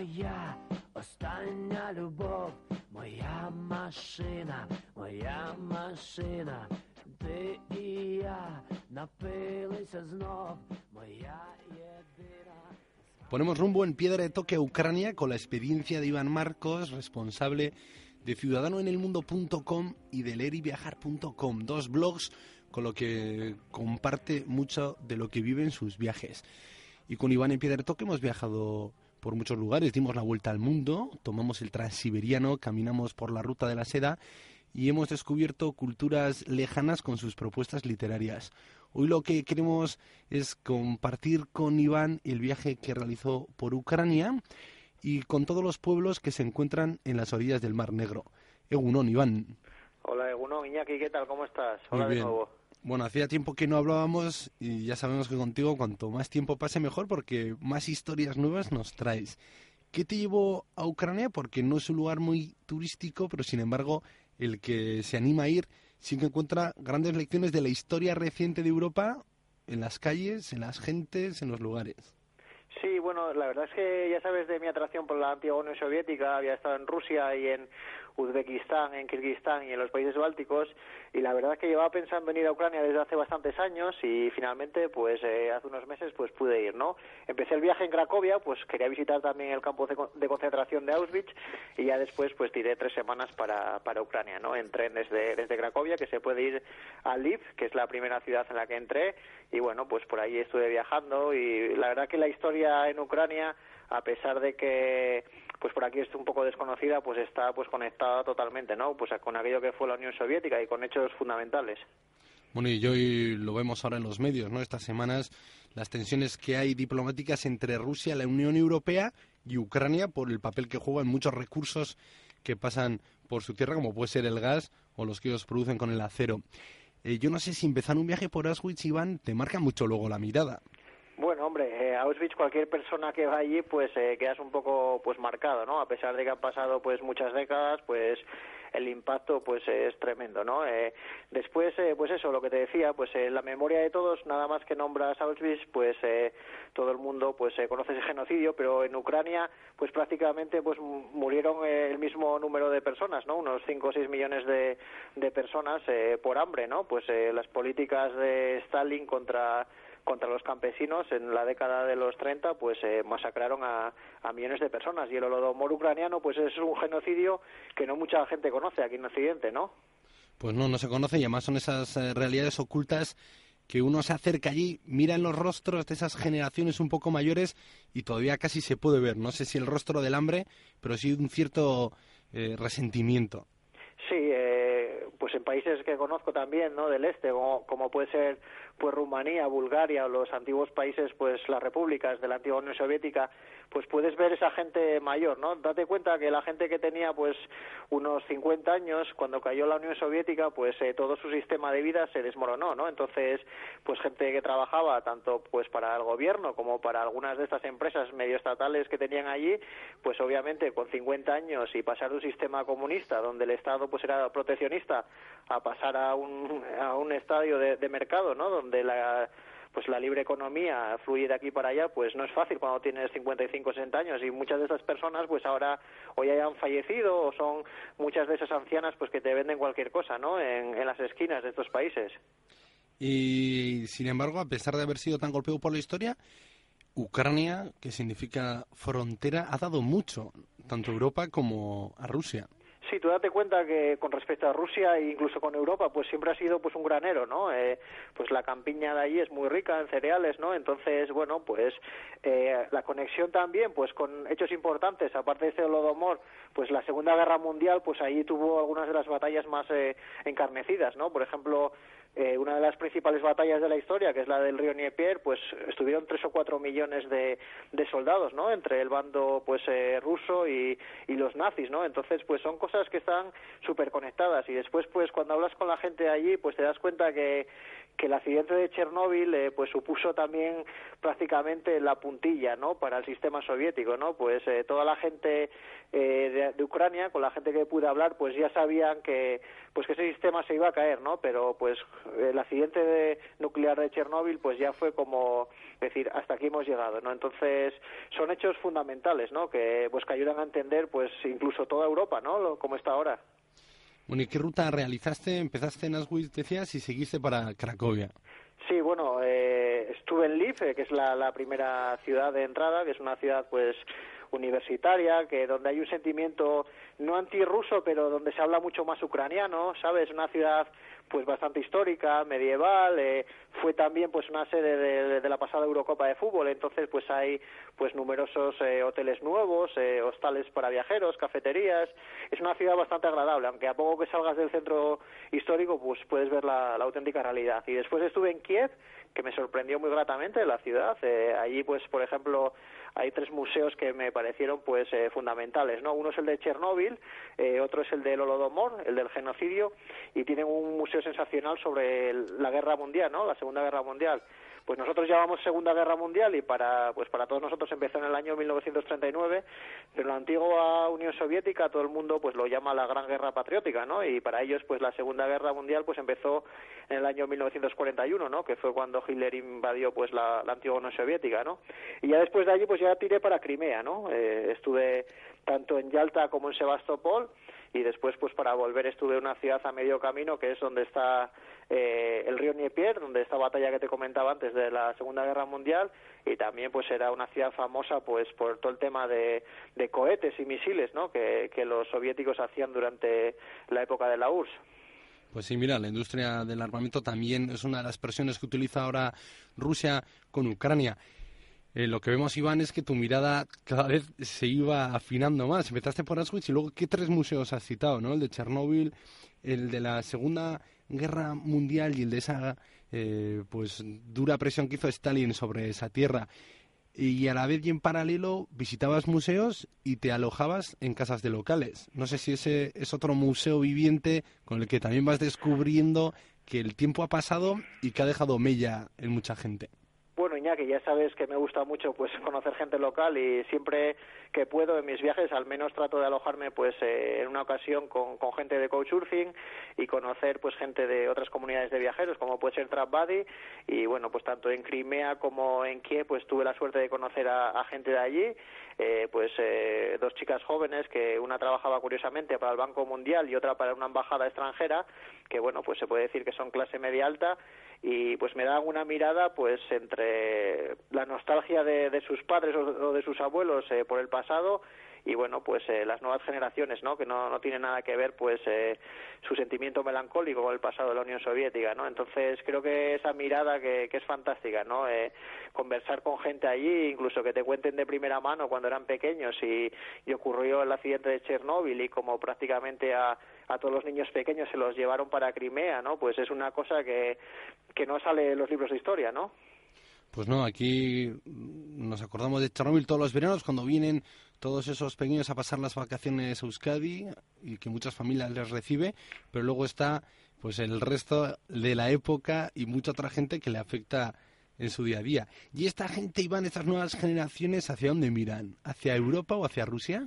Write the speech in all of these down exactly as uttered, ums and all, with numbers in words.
моя остання любов, моя машина, моя машина, ти і я напилися знов, моя єдина. Ponemos rumbo en piedra de toque a Ucrania con la experiencia de Iván Marcos, responsable de ciudadano en el mundo punto com y de leer y viajar punto com, dos blogs con lo que comparte mucho de lo que vive en sus viajes. Y con Iván en piedra de toque hemos viajado por muchos lugares, dimos la vuelta al mundo, tomamos el Transiberiano, caminamos por la ruta de la seda y hemos descubierto culturas lejanas con sus propuestas literarias. Hoy lo que queremos es compartir con Iván el viaje que realizó por Ucrania y con todos los pueblos que se encuentran en las orillas del Mar Negro. Egunon, Iván. Hola, Egunon, Iñaki, ¿qué tal? ¿Cómo estás? Hola de nuevo. Bueno, hacía tiempo que no hablábamos y ya sabemos que contigo cuanto más tiempo pase mejor porque más historias nuevas nos traes. ¿Qué te llevó a Ucrania? Porque no es un lugar muy turístico, pero sin embargo el que se anima a ir sí que encuentra grandes lecciones de la historia reciente de Europa en las calles, en las gentes, en los lugares. Sí, bueno, la verdad es que ya sabes de mi atracción por la antigua Unión Soviética, había estado en Rusia y en Uzbekistán, en Kirguistán y en los países bálticos, y la verdad es que llevaba pensando en ir a Ucrania desde hace bastantes años y finalmente, pues eh, hace unos meses, pues pude ir, ¿no? Empecé el viaje en Cracovia, pues quería visitar también el campo de, de concentración de Auschwitz y ya después, pues tiré tres semanas para, para Ucrania, ¿no? En tren desde, desde Cracovia, que se puede ir a Lviv, que es la primera ciudad en la que entré, y bueno, pues por ahí estuve viajando y la verdad que la historia en Ucrania, a pesar de que pues por aquí es un poco desconocida, pues está pues conectada totalmente, ¿no? Pues con aquello que fue la Unión Soviética y con hechos fundamentales. Bueno, y hoy lo vemos ahora en los medios, ¿no? Estas semanas las tensiones que hay diplomáticas entre Rusia, la Unión Europea y Ucrania por el papel que juegan muchos recursos que pasan por su tierra, como puede ser el gas o los que ellos producen con el acero. Eh, yo no sé si empezar un viaje por Auschwitz, Iván, te marca mucho luego la mirada. Bueno, hombre, eh, Auschwitz, cualquier persona que va allí, pues eh, quedas un poco pues marcado, ¿no? A pesar de que han pasado pues muchas décadas, pues el impacto pues es tremendo, ¿no? Eh, después, eh, pues eso, lo que te decía, pues eh, la memoria de todos, nada más que nombras Auschwitz, pues eh, todo el mundo pues eh, conoce ese genocidio, pero en Ucrania pues prácticamente pues murieron eh, el mismo número de personas, ¿no? Unos cinco o seis millones de, de personas eh, por hambre, ¿no? Pues eh, las políticas de Stalin contra... contra los campesinos en la década de los treinta, pues eh, masacraron a, a millones de personas. Y el Holodomor ucraniano, pues es un genocidio que no mucha gente conoce aquí en Occidente, ¿no? Pues no, no se conoce y además son esas eh, realidades ocultas que uno se acerca allí, mira en los rostros de esas generaciones un poco mayores y todavía casi se puede ver, no sé si el rostro del hambre, pero sí un cierto eh, resentimiento. Sí, eh, pues en países que conozco también, ¿no? Del este, como, como puede ser pues Rumanía, Bulgaria o los antiguos países, pues las repúblicas de la antigua Unión Soviética, pues puedes ver esa gente mayor, ¿no? Date cuenta que la gente que tenía pues unos cincuenta años cuando cayó la Unión Soviética, pues eh, todo su sistema de vida se desmoronó, ¿no? Entonces, pues gente que trabajaba tanto pues para el gobierno como para algunas de estas empresas medioestatales que tenían allí, pues obviamente con cincuenta años y pasar de un sistema comunista donde el Estado pues era proteccionista a pasar a un a un estadio de, de mercado, ¿no? Donde la pues la libre economía fluye de aquí para allá, pues no es fácil cuando tienes cincuenta y cinco, sesenta años y muchas de esas personas pues ahora o ya han fallecido o son muchas de esas ancianas pues que te venden cualquier cosa, ¿no? En, en las esquinas de estos países. Y sin embargo, a pesar de haber sido tan golpeado por la historia, Ucrania, que significa frontera, ha dado mucho, tanto a Europa como a Rusia. Sí, tú date cuenta que con respecto a Rusia e incluso con Europa, pues siempre ha sido pues un granero, ¿no? Eh, pues la campiña de allí es muy rica en cereales, ¿no? Entonces, bueno, pues eh, la conexión también, pues con hechos importantes, aparte de este Holodomor, pues la Segunda Guerra Mundial, pues ahí tuvo algunas de las batallas más eh, encarnecidas, ¿no? Por ejemplo, Eh, una de las principales batallas de la historia, que es la del río Niepier, pues estuvieron tres o cuatro millones de, de soldados, ¿no? Entre el bando pues eh, ruso y, y los nazis, ¿no? Entonces, pues son cosas que están súper conectadas y después, pues cuando hablas con la gente de allí, pues te das cuenta que que el accidente de Chernóbil eh, pues supuso también prácticamente la puntilla, ¿no? Para el sistema soviético, ¿no? Pues eh, toda la gente eh, de, de Ucrania, con la gente que pude hablar, pues ya sabían que pues que ese sistema se iba a caer, ¿no? Pero pues el accidente de, nuclear de Chernóbil pues ya fue como decir, hasta aquí hemos llegado, ¿no? Entonces son hechos fundamentales, ¿no? Que pues que ayudan a entender pues incluso toda Europa, ¿no? Como está ahora. Bueno, ¿y qué ruta realizaste? Empezaste en Auschwitz, decías, y seguiste para Cracovia. Sí, bueno, eh, estuve en Lviv, eh, que es la, la primera ciudad de entrada, que es una ciudad pues universitaria, que donde hay un sentimiento no antirruso, pero donde se habla mucho más ucraniano, ¿sabes? Una ciudad pues bastante histórica, medieval, eh, fue también pues una sede de, de, de la pasada Eurocopa de fútbol, entonces pues hay pues numerosos eh, hoteles nuevos, eh, hostales para viajeros, cafeterías, es una ciudad bastante agradable, aunque a poco que salgas del centro histórico pues puedes ver la, la auténtica realidad. Y después estuve en Kiev, que me sorprendió muy gratamente la ciudad, eh, allí pues por ejemplo hay tres museos que me parecieron pues eh, fundamentales, ¿no? Uno es el de Chernóbil, eh, otro es el del Holodomor, el del genocidio, y tienen un museo sensacional sobre el, la guerra mundial, ¿no? La Segunda Guerra Mundial. Pues nosotros llamamos Segunda Guerra Mundial y para pues para todos nosotros empezó en el año mil novecientos treinta y nueve, pero en la antigua Unión Soviética todo el mundo pues lo llama la Gran Guerra Patriótica, ¿no? Y para ellos pues la Segunda Guerra Mundial pues empezó en el año mil novecientos cuarenta y uno, ¿no? Que fue cuando Hitler invadió pues la, la antigua Unión Soviética, ¿no? Y ya después de allí pues ya tiré para Crimea, ¿no? Eh, estuve tanto en Yalta como en Sebastopol. Y después, pues para volver, estuve en una ciudad a medio camino, que es donde está eh, el río Niepier, donde esta batalla que te comentaba antes de la Segunda Guerra Mundial, y también pues era una ciudad famosa pues por todo el tema de, de cohetes y misiles, ¿no? que, que los soviéticos hacían durante la época de la U R S S. Pues sí, mira, la industria del armamento también es una de las presiones que utiliza ahora Rusia con Ucrania. Eh, lo que vemos, Iván, es que tu mirada cada vez se iba afinando más. Empezaste por Auschwitz y luego, ¿qué tres museos has citado, no? El de Chernóbil, el de la Segunda Guerra Mundial y el de esa eh, pues dura presión que hizo Stalin sobre esa tierra. Y a la vez y en paralelo visitabas museos y te alojabas en casas de locales. No sé si ese es otro museo viviente con el que también vas descubriendo que el tiempo ha pasado y que ha dejado mella en mucha gente. Bueno, Iñaki, ya sabes que me gusta mucho pues conocer gente local y siempre que puedo en mis viajes al menos trato de alojarme pues eh, en una ocasión con, con gente de Couchsurfing y conocer pues gente de otras comunidades de viajeros como puede ser Trap Buddy y bueno pues tanto en Crimea como en Kiev pues tuve la suerte de conocer a, a gente de allí, eh, pues eh, dos chicas jóvenes que una trabajaba curiosamente para el Banco Mundial y otra para una embajada extranjera que bueno pues se puede decir que son clase media alta y pues me daban una mirada pues entre la nostalgia de, de sus padres o de sus abuelos eh, por el pasado y bueno pues eh, las nuevas generaciones, ¿no? Que no, no tiene nada que ver pues eh, su sentimiento melancólico con el pasado de la Unión Soviética, ¿no? Entonces creo que esa mirada que, que es fantástica, ¿no? Eh, conversar con gente allí, incluso que te cuenten de primera mano cuando eran pequeños y, y ocurrió el accidente de Chernóbil y como prácticamente a a todos los niños pequeños se los llevaron para Crimea, ¿no? Pues es una cosa que que no sale en los libros de historia, ¿no? Pues no, aquí nos acordamos de Chernóbil todos los veranos cuando vienen todos esos pequeños a pasar las vacaciones a Euskadi y que muchas familias les recibe, pero luego está pues el resto de la época y mucha otra gente que le afecta en su día a día. ¿Y esta gente, Iván, estas nuevas generaciones, hacia dónde miran? ¿Hacia Europa o hacia Rusia?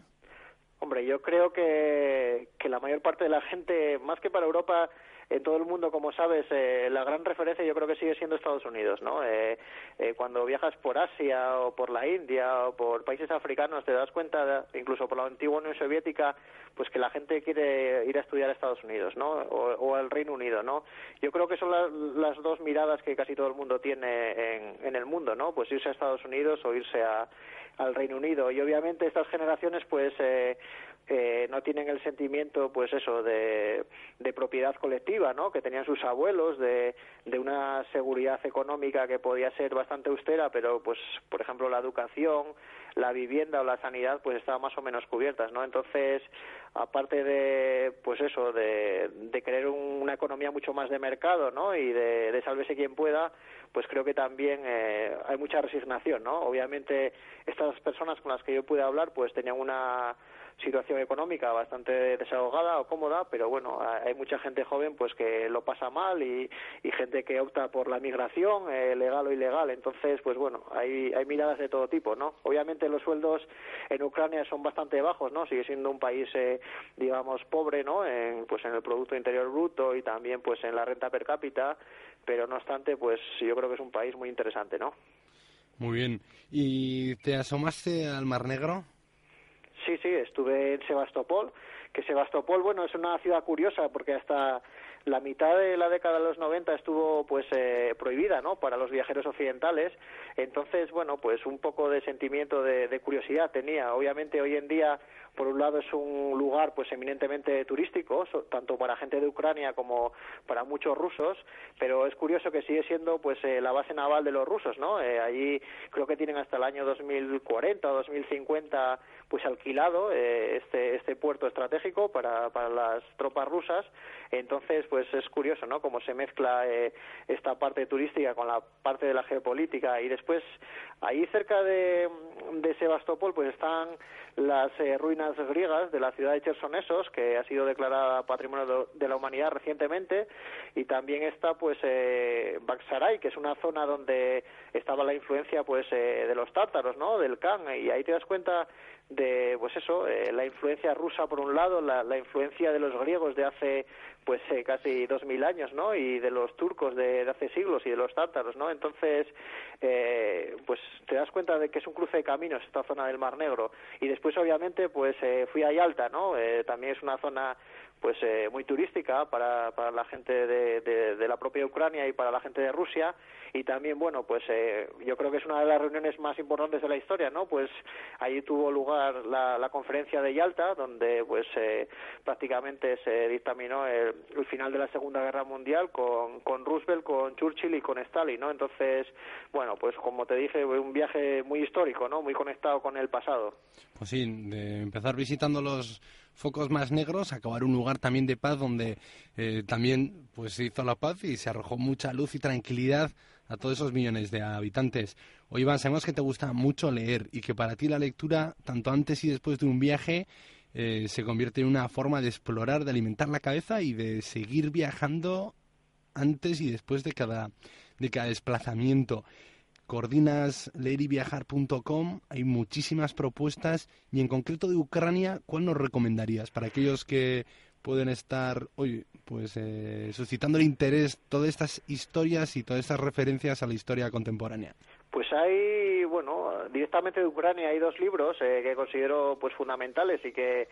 Hombre, yo creo que, que la mayor parte de la gente, más que para Europa, en todo el mundo, como sabes, eh, la gran referencia yo creo que sigue siendo Estados Unidos, ¿no? Eh, eh, cuando viajas por Asia o por la India o por países africanos te das cuenta, incluso por la antigua Unión Soviética, pues que la gente quiere ir a estudiar a Estados Unidos, ¿no? O, o al Reino Unido, ¿no? Yo creo que son la, las dos miradas que casi todo el mundo tiene en, en el mundo, ¿no? Pues irse a Estados Unidos o irse a, al Reino Unido. Y obviamente estas generaciones, pues... Eh, Eh, no tienen el sentimiento, pues eso, de, de propiedad colectiva, ¿no? Que tenían sus abuelos, de, de una seguridad económica que podía ser bastante austera, pero, pues, por ejemplo, la educación, la vivienda o la sanidad, pues, estaban más o menos cubiertas, ¿no? Entonces, aparte de, pues eso, de, de querer un, una economía mucho más de mercado, ¿no? Y de, de sálvese quien pueda, pues creo que también eh, hay mucha resignación, ¿no? Obviamente, estas personas con las que yo pude hablar, pues, tenían una situación económica bastante desahogada o cómoda, pero bueno, hay mucha gente joven pues que lo pasa mal y, y gente que opta por la migración, eh, legal o ilegal. Entonces, pues bueno, hay, hay miradas de todo tipo, ¿no? Obviamente los sueldos en Ucrania son bastante bajos, ¿no? Sigue siendo un país, eh, digamos, pobre, ¿no? En, pues en el Producto Interior Bruto y también pues en la renta per cápita, pero no obstante, pues yo creo que es un país muy interesante, ¿no? Muy bien. ¿Y te asomaste al Mar Negro? Sí, sí, estuve en Sebastopol, que Sebastopol, bueno, es una ciudad curiosa porque hasta la mitad de la década de los noventa estuvo, pues, eh, prohibida, ¿no?, para los viajeros occidentales. Entonces, bueno, pues un poco de sentimiento de, de curiosidad tenía. Obviamente hoy en día, por un lado, es un lugar, pues, eminentemente turístico, so, tanto para gente de Ucrania como para muchos rusos, pero es curioso que sigue siendo, pues, eh, la base naval de los rusos, ¿no? Eh, allí creo que tienen hasta el año dos mil cuarenta o dos mil cincuenta, pues, alquilado eh, este, este puerto estratégico para, para las tropas rusas. Entonces, pues es curioso, ¿no?, cómo se mezcla eh, esta parte turística con la parte de la geopolítica. Y después, ahí cerca de, de Sebastopol, pues están las eh, ruinas griegas de la ciudad de Chersonesos, que ha sido declarada Patrimonio de la Humanidad recientemente, y también está, pues, eh, Baksaray, que es una zona donde estaba la influencia, pues, eh, de los tártaros, ¿no?, del Khan, y ahí te das cuenta de, pues eso, eh, la influencia rusa por un lado, la, la influencia de los griegos de hace, pues, eh, casi dos mil años, ¿no?, y de los turcos de, de hace siglos y de los tártaros, ¿no? Entonces, eh, pues te das cuenta de que es un cruce de caminos esta zona del Mar Negro. Y después, obviamente, pues eh, fui a Yalta, ¿no? Eh, también es una zona, pues, eh, muy turística para, para la gente de, de, de la propia Ucrania y para la gente de Rusia. Y también, bueno, pues eh, yo creo que es una de las reuniones más importantes de la historia, ¿no? Pues allí tuvo lugar la, la conferencia de Yalta, donde, pues, eh, prácticamente se dictaminó el, el final de la Segunda Guerra Mundial con, con Roosevelt, con Churchill y con Stalin, ¿no? Entonces, bueno, pues como te dije, un viaje muy histórico, ¿no?, muy conectado con el pasado. Pues sí, de empezar visitando los focos más negros, acabar un lugar también de paz donde eh, también, pues, se hizo la paz y se arrojó mucha luz y tranquilidad a todos esos millones de habitantes. Oye, Iván, sabemos que te gusta mucho leer y que para ti la lectura, tanto antes y después de un viaje, eh, se convierte en una forma de explorar, de alimentar la cabeza y de seguir viajando antes y después de cada, de cada desplazamiento. Coordinas leer y viajar punto com, hay muchísimas propuestas y en concreto de Ucrania, ¿cuál nos recomendarías para aquellos que pueden estar, oye, pues eh, suscitando el interés todas estas historias y todas estas referencias a la historia contemporánea? Pues hay, bueno, directamente de Ucrania hay dos libros eh, que considero, pues, fundamentales y que,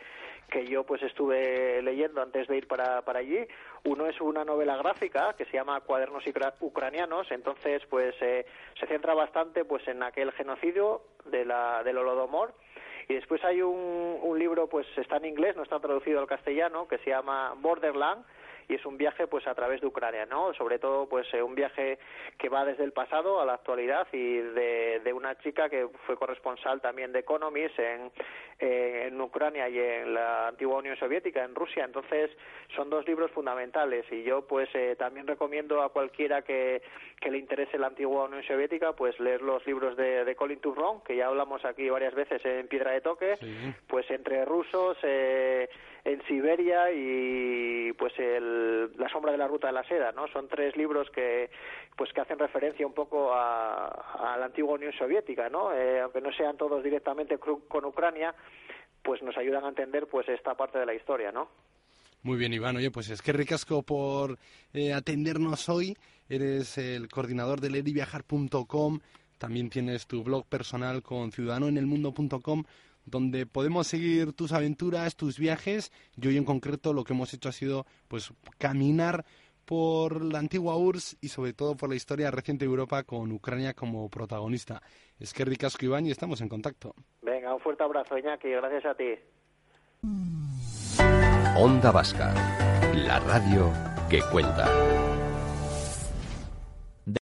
que yo, pues, estuve leyendo antes de ir para, para allí. Uno es una novela gráfica que se llama Cuadernos ucranianos. Entonces, pues, eh, se centra bastante, pues, en aquel genocidio de la, del Holodomor. Y después hay un, un libro, pues está en inglés, no está traducido al castellano, que se llama Borderland, y es un viaje, pues, a través de Ucrania, ¿no? Sobre todo, pues, eh, un viaje que va desde el pasado a la actualidad, y de, de una chica que fue corresponsal también de Economist en, eh, en Ucrania y en la antigua Unión Soviética, en Rusia. Entonces, son dos libros fundamentales, y yo, pues, eh, también recomiendo a cualquiera que, que le interese la antigua Unión Soviética, pues, leer los libros de, de Colin Turron, que ya hablamos aquí varias veces en Piedra de Toque, sí. Pues entre rusos, eh, en Siberia y, pues, el La sombra de la ruta de la seda, ¿no? Son tres libros que, pues, que hacen referencia un poco a, a la antigua Unión Soviética, ¿no? Eh, aunque no sean todos directamente con Ucrania, pues nos ayudan a entender, pues, esta parte de la historia, ¿no? Muy bien, Iván. Oye, pues es que ricasco por eh, atendernos hoy. Eres el coordinador de leer y viajar punto com. También tienes tu blog personal con ciudadano en el mundo punto com, donde podemos seguir tus aventuras, tus viajes. Y hoy en concreto lo que hemos hecho ha sido, pues, caminar por la antigua U R S S y sobre todo por la historia reciente de Europa con Ucrania como protagonista. Eskerrik asko, Iván, y estamos en contacto. Venga, un fuerte abrazo, Iñaki, gracias a ti. Onda Vasca, la radio que cuenta.